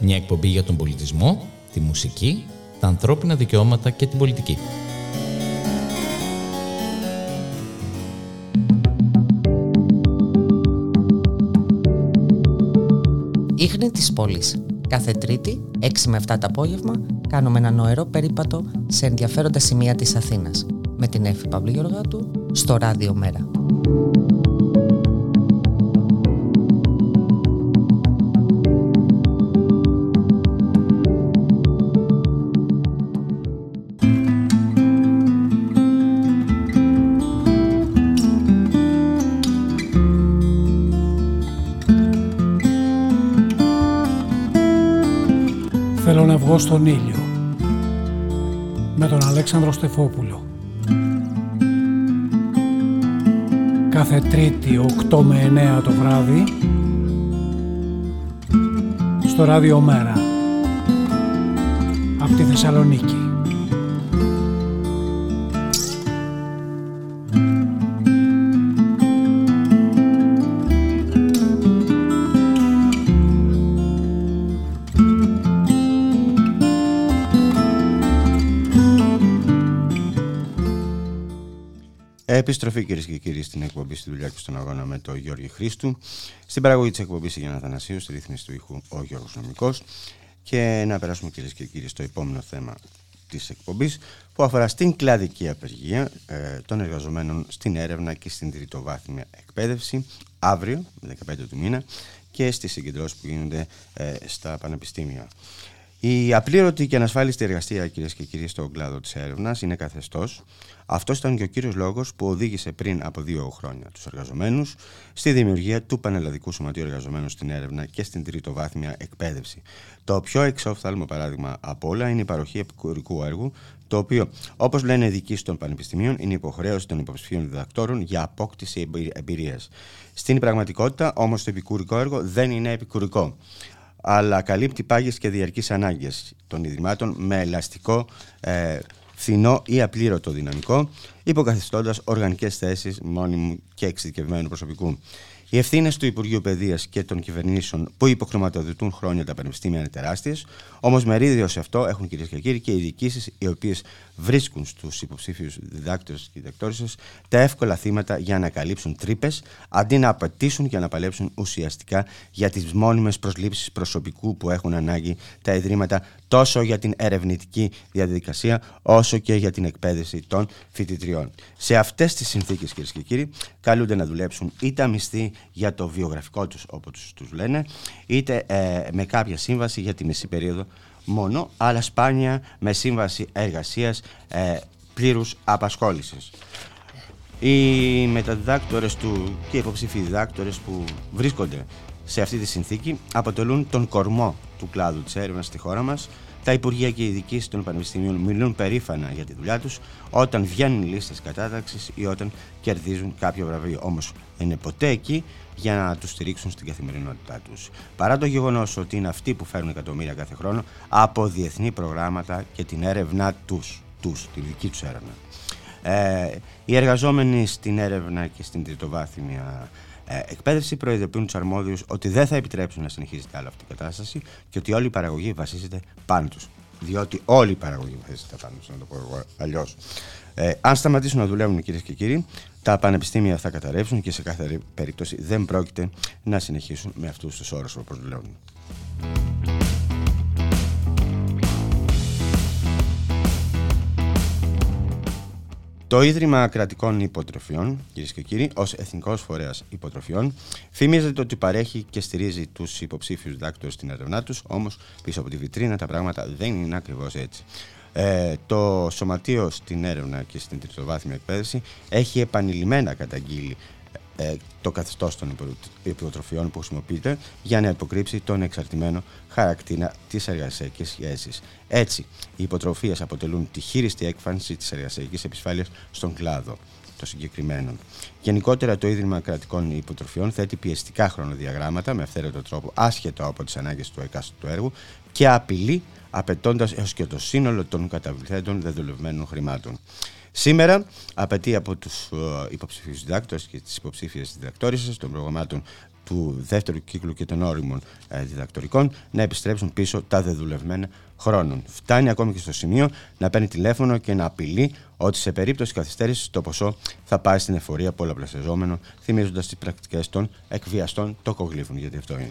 Μια εκπομπή για τον πολιτισμό, τη μουσική, τα ανθρώπινα δικαιώματα και την πολιτική. Ίχνη της πόλης. Κάθε Τρίτη, 6 με 7 το απόγευμα, κάνουμε ένα νοερό περίπατο σε ενδιαφέροντα σημεία της Αθήνας, με την Έφη Παύλη Γεωργάτου, στο Ραδιομέρα. Στον ήλιο, με τον Αλέξανδρο Στεφόπουλο. Κάθε Τρίτη 8 με 9 το βράδυ στο Ράδιο Μέρα από τη Θεσσαλονίκη. Επιστροφή κυρίες και κύριοι στην εκπομπή «Στη δουλειά και στον αγώνα» με τον Γιώργη Χρήστου. Στην παραγωγή της εκπομπής η Γιάννα Αθανασίου, στη ρύθμιση του ήχου ο Γιώργος Νομικός. Και να περάσουμε κυρίες και κύριοι στο επόμενο θέμα της εκπομπής που αφορά στην κλαδική απεργία των εργαζομένων στην έρευνα και στην τριτοβάθμια εκπαίδευση αύριο, 15 του μήνα, και στις συγκεντρώσεις που γίνονται στα πανεπιστήμια. Η απλήρωτη και ανασφάλιστη εργασία, κυρίες και κύριοι, στον κλάδο της έρευνας είναι καθεστώς. Αυτός ήταν και ο κύριος λόγος που οδήγησε πριν από 2 χρόνια τους εργαζομένους στη δημιουργία του Πανελλαδικού Σωματείου Εργαζομένων στην Έρευνα και στην Τριτοβάθμια Εκπαίδευση. Το πιο εξόφθαλμο παράδειγμα απ' όλα είναι η παροχή επικουρικού έργου, το οποίο, όπως λένε ειδικοί των πανεπιστημίων, είναι υποχρέωση των υποψηφίων διδακτόρων για απόκτηση εμπειρίας. Στην πραγματικότητα, όμως, το επικουρικό έργο δεν είναι επικουρικό, αλλά καλύπτει πάγιες και διαρκείς ανάγκες των ιδρυμάτων με ελαστικό, φθηνό ή απλήρωτο δυναμικό, υποκαθιστώντας οργανικές θέσεις μόνιμου και εξειδικευμένου προσωπικού. Οι ευθύνες του Υπουργείου Παιδείας και των κυβερνήσεων που υποχρηματοδοτούν χρόνια τα πανεπιστήμια είναι τεράστιες, όμως μερίδιο σε αυτό έχουν κυρίες και κύριοι και οι διοικήσεις οι οποίες βρίσκουν στους υποψήφιους διδάκτορες και διδακτόρισες τα εύκολα θύματα για να καλύψουν τρύπες, αντί να απαιτήσουν και να παλέψουν ουσιαστικά για τις μόνιμες προσλήψεις προσωπικού που έχουν ανάγκη τα ιδρύματα τόσο για την ερευνητική διαδικασία όσο και για την εκπαίδευση των φοιτητριών. Σε αυτές τις συνθήκες, κυρίες και κύριοι, καλούνται να δουλέψουν είτε αμυστοί για το βιογραφικό τους, όπως τους λένε, είτε με κάποια σύμβαση για τη μισή περίοδο μόνο, αλλά σπάνια με σύμβαση εργασίας πλήρους απασχόλησης. Οι μεταδιδάκτορες του και οι υποψήφοι διδάκτορες που βρίσκονται σε αυτή τη συνθήκη αποτελούν τον κορμό του κλάδου της έρευνας στη χώρα μας. Τα Υπουργεία και οι ειδικοί των πανεπιστημίων μιλούν περήφανα για τη δουλειά τους όταν βγαίνουν λίστες κατάταξης ή όταν κερδίζουν κάποιο βραβείο. Όμως δεν είναι ποτέ εκεί για να τους στηρίξουν στην καθημερινότητά τους. Παρά το γεγονός ότι είναι αυτοί που φέρνουν εκατομμύρια κάθε χρόνο από διεθνή προγράμματα και την έρευνά τους, τη δική τους έρευνα. Οι εργαζόμενοι στην έρευνα και στην τριτοβάθμια εκπαίδευση προειδοποιούν τους αρμόδιους ότι δεν θα επιτρέψουν να συνεχίζεται άλλο αυτή η κατάσταση και ότι όλη η παραγωγή βασίζεται πάνω τους. Διότι όλη η παραγωγή βασίζεται πάνω τους, να το πω εγώ αλλιώς. Αν σταματήσουν να δουλεύουν, κυρίες και κύριοι, τα πανεπιστήμια θα καταρρεύσουν και σε κάθε περίπτωση δεν πρόκειται να συνεχίσουν με αυτούς τους όρους όπως δουλεύουν. Το Ίδρυμα Κρατικών Υποτροφιών, κυρίες και κύριοι, ως Εθνικός Φορέας Υποτροφιών, φημίζεται ότι παρέχει και στηρίζει τους υποψήφιους διδάκτορες στην έρευνά τους, όμως πίσω από τη βιτρίνα τα πράγματα δεν είναι ακριβώς έτσι. Το Σωματείο στην Έρευνα και στην Τριτοβάθμια Εκπαίδευση έχει επανειλημμένα καταγγείλει το καθεστώς των υποτροφιών που χρησιμοποιείται για να υποκρύψει τον εξαρτημένο χαρακτήρα της εργασιακής σχέσης. Έτσι, οι υποτροφίες αποτελούν τη χείριστη έκφανση της εργασιακής επισφάλειας στον κλάδο των συγκεκριμένων. Γενικότερα, το Ίδρυμα Κρατικών Υποτροφιών θέτει πιεστικά χρονοδιαγράμματα με αυθαίρετο τρόπο, άσχετο από τις ανάγκες του εκάστοτε έργου, και απειλεί, απαιτώντας έως και το σύνολο των καταβληθέντων δεδουλευμένων χρημάτων. Σήμερα απαιτεί από τους υποψηφίους διδάκτορες και τις υποψήφιες διδακτόρισες των προγραμμάτων του δεύτερου κύκλου και των όριμων διδακτορικών να επιστρέψουν πίσω τα δεδουλευμένα χρόνων. Φτάνει ακόμη και στο σημείο να παίρνει τηλέφωνο και να απειλεί ότι σε περίπτωση καθυστέρησης το ποσό θα πάει στην εφορία πολλαπλασιαζόμενο, θυμίζοντας τις πρακτικές των εκβιαστών τοκογλύφων, γιατί αυτό είναι.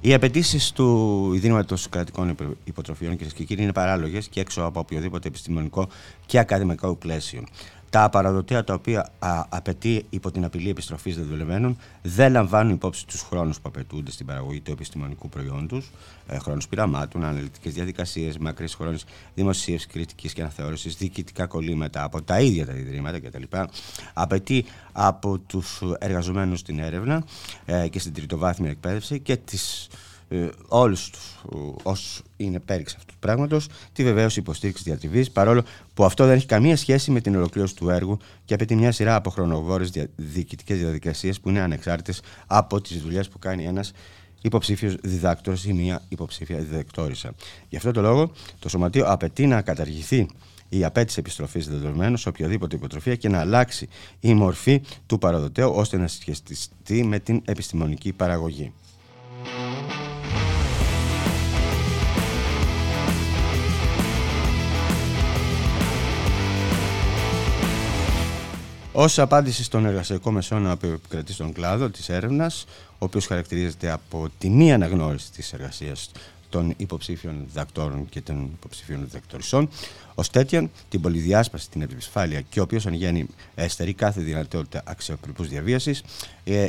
Οι απαιτήσεις του Ιδρύματος Κρατικών Υποτροφιών, κυρίες και κύριοι, είναι παράλογες και έξω από οποιοδήποτε επιστημονικό και ακαδημαϊκό πλαίσιο. Τα παραδοτέα τα οποία απαιτεί υπό την απειλή επιστροφής δεδουλευμένων δεν λαμβάνουν υπόψη τους χρόνους που απαιτούνται στην παραγωγή του επιστημονικού προϊόντος, χρόνους πειραμάτων, αναλυτικές διαδικασίες, μακρές χρόνες δημοσίευσης, κριτικής και αναθεώρησης, διοικητικά κολλήματα από τα ίδια τα ιδρύματα κτλ. Απαιτεί από τους εργαζομένους στην έρευνα και στην τριτοβάθμια εκπαίδευση και τις όλους τους όσους είναι πέριξ αυτού του πράγματος τη βεβαίως υποστήριξη διατριβής, παρόλο που αυτό δεν έχει καμία σχέση με την ολοκλήρωση του έργου και απαιτεί μια σειρά από χρονοβόρες διοικητικές διαδικασίες που είναι ανεξάρτητες από τις δουλειές που κάνει ένας υποψήφιος διδάκτορας ή μια υποψήφια διδακτόρισα. Γι' αυτό το λόγο το Σωματείο απαιτεί να καταργηθεί η απέτηση επιστροφής δεδομένων σε οποιαδήποτε υποτροφία και να αλλάξει η μορφή του παραδοτέου ώστε να συσχετιστεί με την επιστημονική παραγωγή. Ως απάντηση στον εργασιακό μεσόνα που επικρατεί στον κλάδο της έρευνας, ο οποίος χαρακτηρίζεται από τη μη αναγνώριση της εργασίας των υποψήφιων διδακτόρων και των υποψηφίων διδακτορισών, ως τέτοιαν την πολυδιάσπαση, την επισφάλεια και ο οποίος αν γέννη στερεί κάθε δυνατότητα αξιοπρεπούς διαβίασης,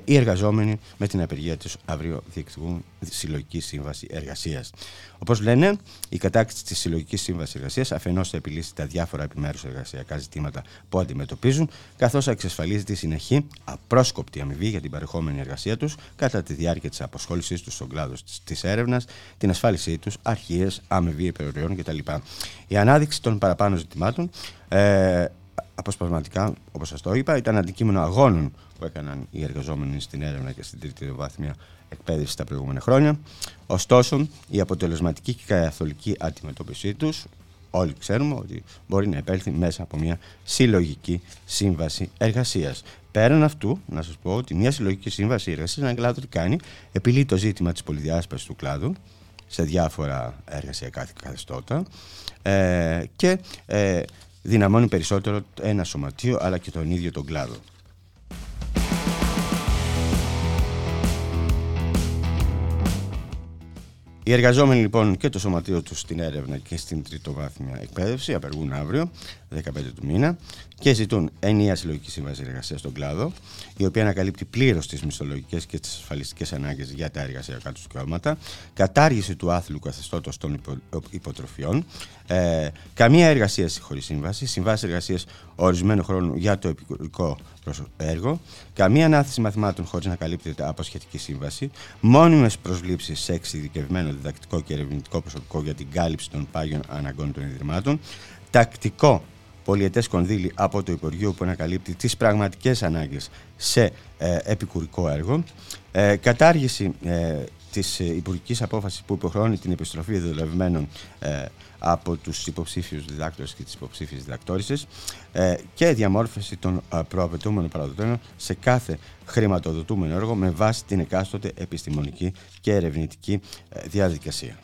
οι εργαζόμενοι με την απεργία τους αύριο διεκδικούν συλλογική σύμβαση εργασίας. Όπως λένε, η κατάκτηση της συλλογικής σύμβασης εργασίας αφενός θα επιλύσει τα διάφορα επιμέρους εργασιακά ζητήματα που αντιμετωπίζουν, καθώς θα εξασφαλίζει τη συνεχή απρόσκοπτη αμοιβή για την παρεχόμενη εργασία τους κατά τη διάρκεια της αποσχόλησής τους στον κλάδο της έρευνας, την ασφάλισή τους, αρχίες, αμοιβή υπεροριών κτλ. Η ανάδειξη των παραπάνω ζητημάτων αποσπασματικά, όπως σας το είπα, ήταν αντικείμενο αγώνων που έκαναν οι εργαζόμενοι στην έρευνα και στην τριτοβάθμια εκπαίδευση τα προηγούμενα χρόνια. Ωστόσο, η αποτελεσματική και καθολική αντιμετώπιση τους, όλοι ξέρουμε ότι μπορεί να επέλθει μέσα από μια συλλογική σύμβαση εργασίας. Πέραν αυτού, να σας πω ότι μια συλλογική σύμβαση εργασίας έναν κλάδο τι κάνει, επιλύει το ζήτημα της πολυδιάσπασης του κλάδου σε διάφορα εργασιακά καθεστώτα και δυναμώνει περισσότερο ένα σωματείο αλλά και τον ίδιο τον κλάδο. Οι εργαζόμενοι λοιπόν και το σωματείο τους στην έρευνα και στην τριτοβάθμια εκπαίδευση απεργούν αύριο, 15 του μήνα, και ζητούν ενιαία συλλογική σύμβαση εργασίας στον κλάδο, η οποία ανακαλύπτει πλήρως τις μισθολογικές και τις ασφαλιστικές ανάγκες για τα εργασιακά τους δικαιώματα, κατάργηση του άθλιου καθεστώτος των υποτροφιών, καμία εργασία χωρίς σύμβαση, συμβάσεις εργασίας ορισμένου χρόνου για το επικουρικό έργο, καμία ανάθεση μαθημάτων χωρίς να καλύπτεται από σχετική σύμβαση, μόνιμες προσλήψεις σε εξειδικευμένο διδακτικό και ερευνητικό προσωπικό για την κάλυψη των πάγιων αναγκών των ιδρυμάτων, τακτικό πολιετές κονδύλι από το Υπουργείο που ανακαλύπτει τις πραγματικές ανάγκες σε επικουρικό έργο, κατάργηση της υπουργικής απόφασης που υποχρεώνει την επιστροφή ειδωλευμένων από τους υποψήφιους διδάκτορες και τις υποψήφιες διδακτόρισες και διαμόρφωση των προαπαιτούμενων παραδοτών σε κάθε χρηματοδοτούμενο έργο με βάση την εκάστοτε επιστημονική και ερευνητική διαδικασία.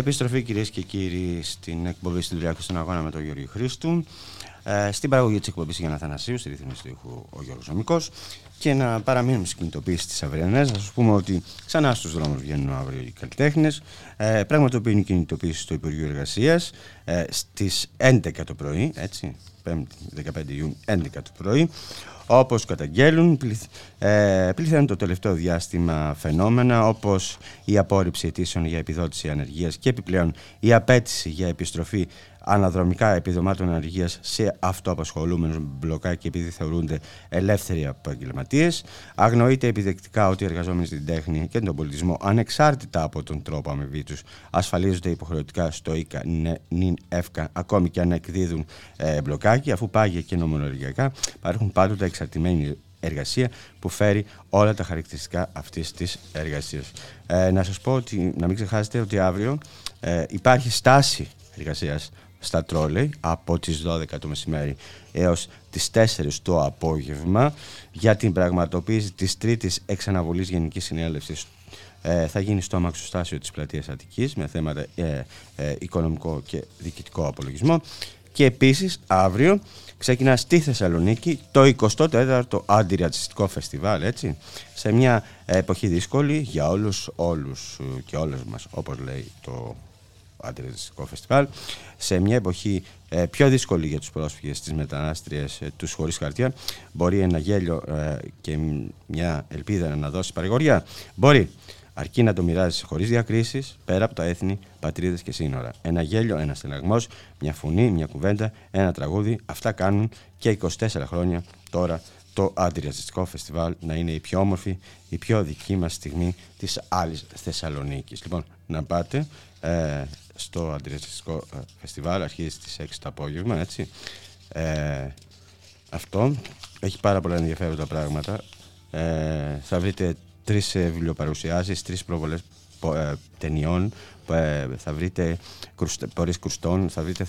Επιστροφή, κυρίες και κύριοι, στην εκπομπή Συντουλιάκου στον Αγώνα με τον Γιώργη Χρήστου. Στην παραγωγή της εκπομπής Γιάννα Αθανασίου, στη ρύθμιση του ήχου ο Γιώργος Νομικός. Και να παραμείνουμε στις κινητοποίησεις της αυριανές. Να σας πούμε ότι ξανά στους δρόμους βγαίνουν αύριο οι καλλιτέχνες. Πραγματοποιούν κινητοποίηση στο Υπουργείο Εργασίας στις 11 το πρωί, έτσι, 5η 15 Ιουνίου 11 το πρωί. Όπως καταγγέλουν, πληθαίνουν το τελευταίο διάστημα φαινόμενα όπως η απόρριψη αιτήσεων για επιδότηση ανεργίας και επιπλέον η απέτηση για επιστροφή αναδρομικά επιδομάτων ανεργίας σε αυτοαπασχολούμενους μπλοκάκι επειδή θεωρούνται ελεύθεροι επαγγελματίες. Αγνοείται επιδεκτικά ότι οι εργαζόμενοι στην τέχνη και τον πολιτισμό, ανεξάρτητα από τον τρόπο αμοιβή τους, ασφαλίζονται υποχρεωτικά στο ΙΚΑ νυν ΕΦΚΑ, ακόμη και αν εκδίδουν μπλοκάκι, αφού πάγια και νομολογιακά υπάρχουν πάντοτε εξαρτημένη εργασία που φέρει όλα τα χαρακτηριστικά αυτής της εργασίας. Να σας πω ότι να μην ξεχάσετε ότι αύριο υπάρχει στάση εργασίας στα τρόλεϊ από τις 12 το μεσημέρι έως τις 4 το απόγευμα για την πραγματοποίηση της τρίτης εξαναβολής Γενικής Συνέλευσης. Θα γίνει στο αμαξοστάσιο της Πλατείας Αττικής με θέματα οικονομικό και διοικητικό απολογισμό. Και επίσης αύριο ξεκινά στη Θεσσαλονίκη το 24ο Αντιρατσιστικό Φεστιβάλ, έτσι, σε μια εποχή δύσκολη για όλους και όλες μας, όπως λέει το Αντιρατσιστικό Φεστιβάλ, σε μια εποχή πιο δύσκολη για τους πρόσφυγες, τις μετανάστριες, τους χωρίς χαρτιά. Μπορεί ένα γέλιο και μια ελπίδα να δώσει παρηγοριά. Μπορεί, αρκεί να το μοιράζεις χωρίς διακρίσεις, πέρα από τα έθνη, πατρίδες και σύνορα. Ένα γέλιο, ένας στεναγμός, μια φωνή, μια κουβέντα, ένα τραγούδι. Αυτά κάνουν και 24 χρόνια τώρα το Αντιρατσιστικό Φεστιβάλ, να είναι η πιο όμορφη, η πιο δική μας στιγμή της άλλης Θεσσαλονίκης. Λοιπόν, να πάτε στο Αντιρατσιστικό Φεστιβάλ, αρχίζει στις 6 το απόγευμα, έτσι. Αυτό έχει πάρα πολλά ενδιαφέροντα πράγματα. Θα βρείτε 3 βιβλιοπαρουσιάσεις, 3 προβολές ταινιών, θα βρείτε πορείς κρουστών, θα βρείτε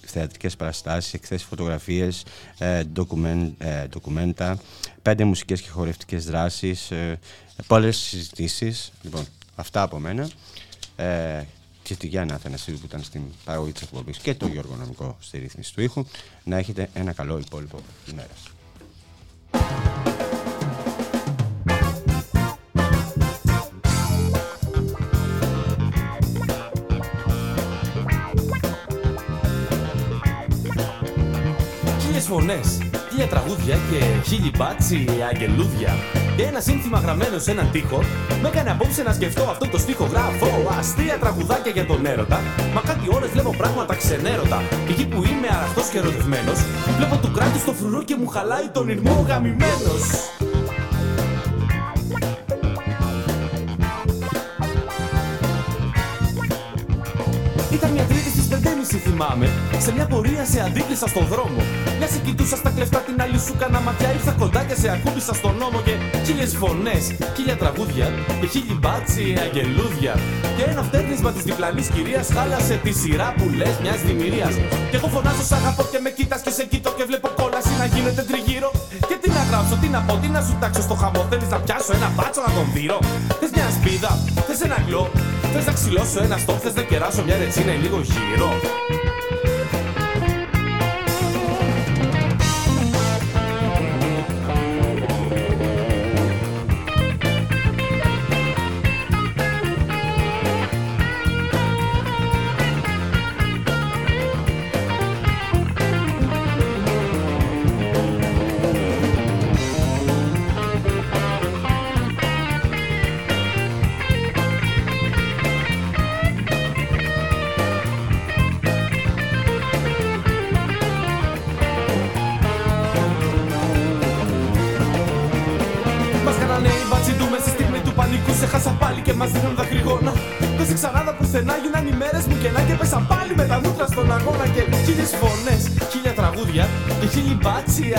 θεατρικές παραστάσεις, εκθέσεις φωτογραφίες, ντοκουμέντα, 5 μουσικές και χορευτικές δράσεις, πολλές συζητήσεις. Λοιπόν, αυτά από μένα. Και τη Γιάννα Αθανασίου που ήταν στην παραγωγή της εκπομπής και τον Γιώργο Νομικό στη ρύθμιση του ήχου. Να έχετε ένα καλό υπόλοιπο ημέρας. Φωνές, 1000 τραγούδια και 1000 μπάτσι αγγελούδια. Ένα σύνθημα γραμμένο σε έναν τοίχο με έκανε απόψε να σκεφτώ αυτό το στίχο. Γράφω αστεία τραγουδάκια για τον έρωτα, μα κάτι ώρες βλέπω πράγματα ξενέρωτα. Εκεί που είμαι αραχτός και ερωτευμένος, βλέπω του κράτους το φρουρό και μου χαλάει τον ηρμό γαμημένος. Ήταν μια τρίτη στις 5:30 θυμάμαι, σε μια πορεία σε αντίκρισα στον δρόμο. Μια σε κοιτούσα στα κλεφτά, την άλλη σου κάνα ματιά, ήρθα κοντά και σε ακούμπησα στον νόμο. Και 1000 φωνές, 1000 τραγούδια και 1000 μπάτσι αγγελούδια. Και ένα φτέρνισμα της διπλανής κυρίας χάλασε τη σειρά που λες μιας δημιουργίας. Και εγώ φωνάζω σ' αγαπώ και με κοίτας και σε κοιτώ και βλέπω κόλαση να γίνεται τριγύρω. Και τι να γράψω, τι να πω, τι να σου τάξω στο χαμό. Θέλεις να πιάσω ένα μπάτσο να τον δείρω. Θες μια σπίδα, θες ένα γλό, θες να ξυλώσω ένα στόχο, θες να κεράσω μια ρετσίνα ή λίγο γύρω.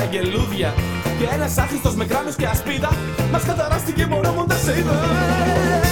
Αγγελούδια. Και ένας άχρηστος με κράνος και ασπίδα μας καταράστηκε μόνο μόντα σε είδα.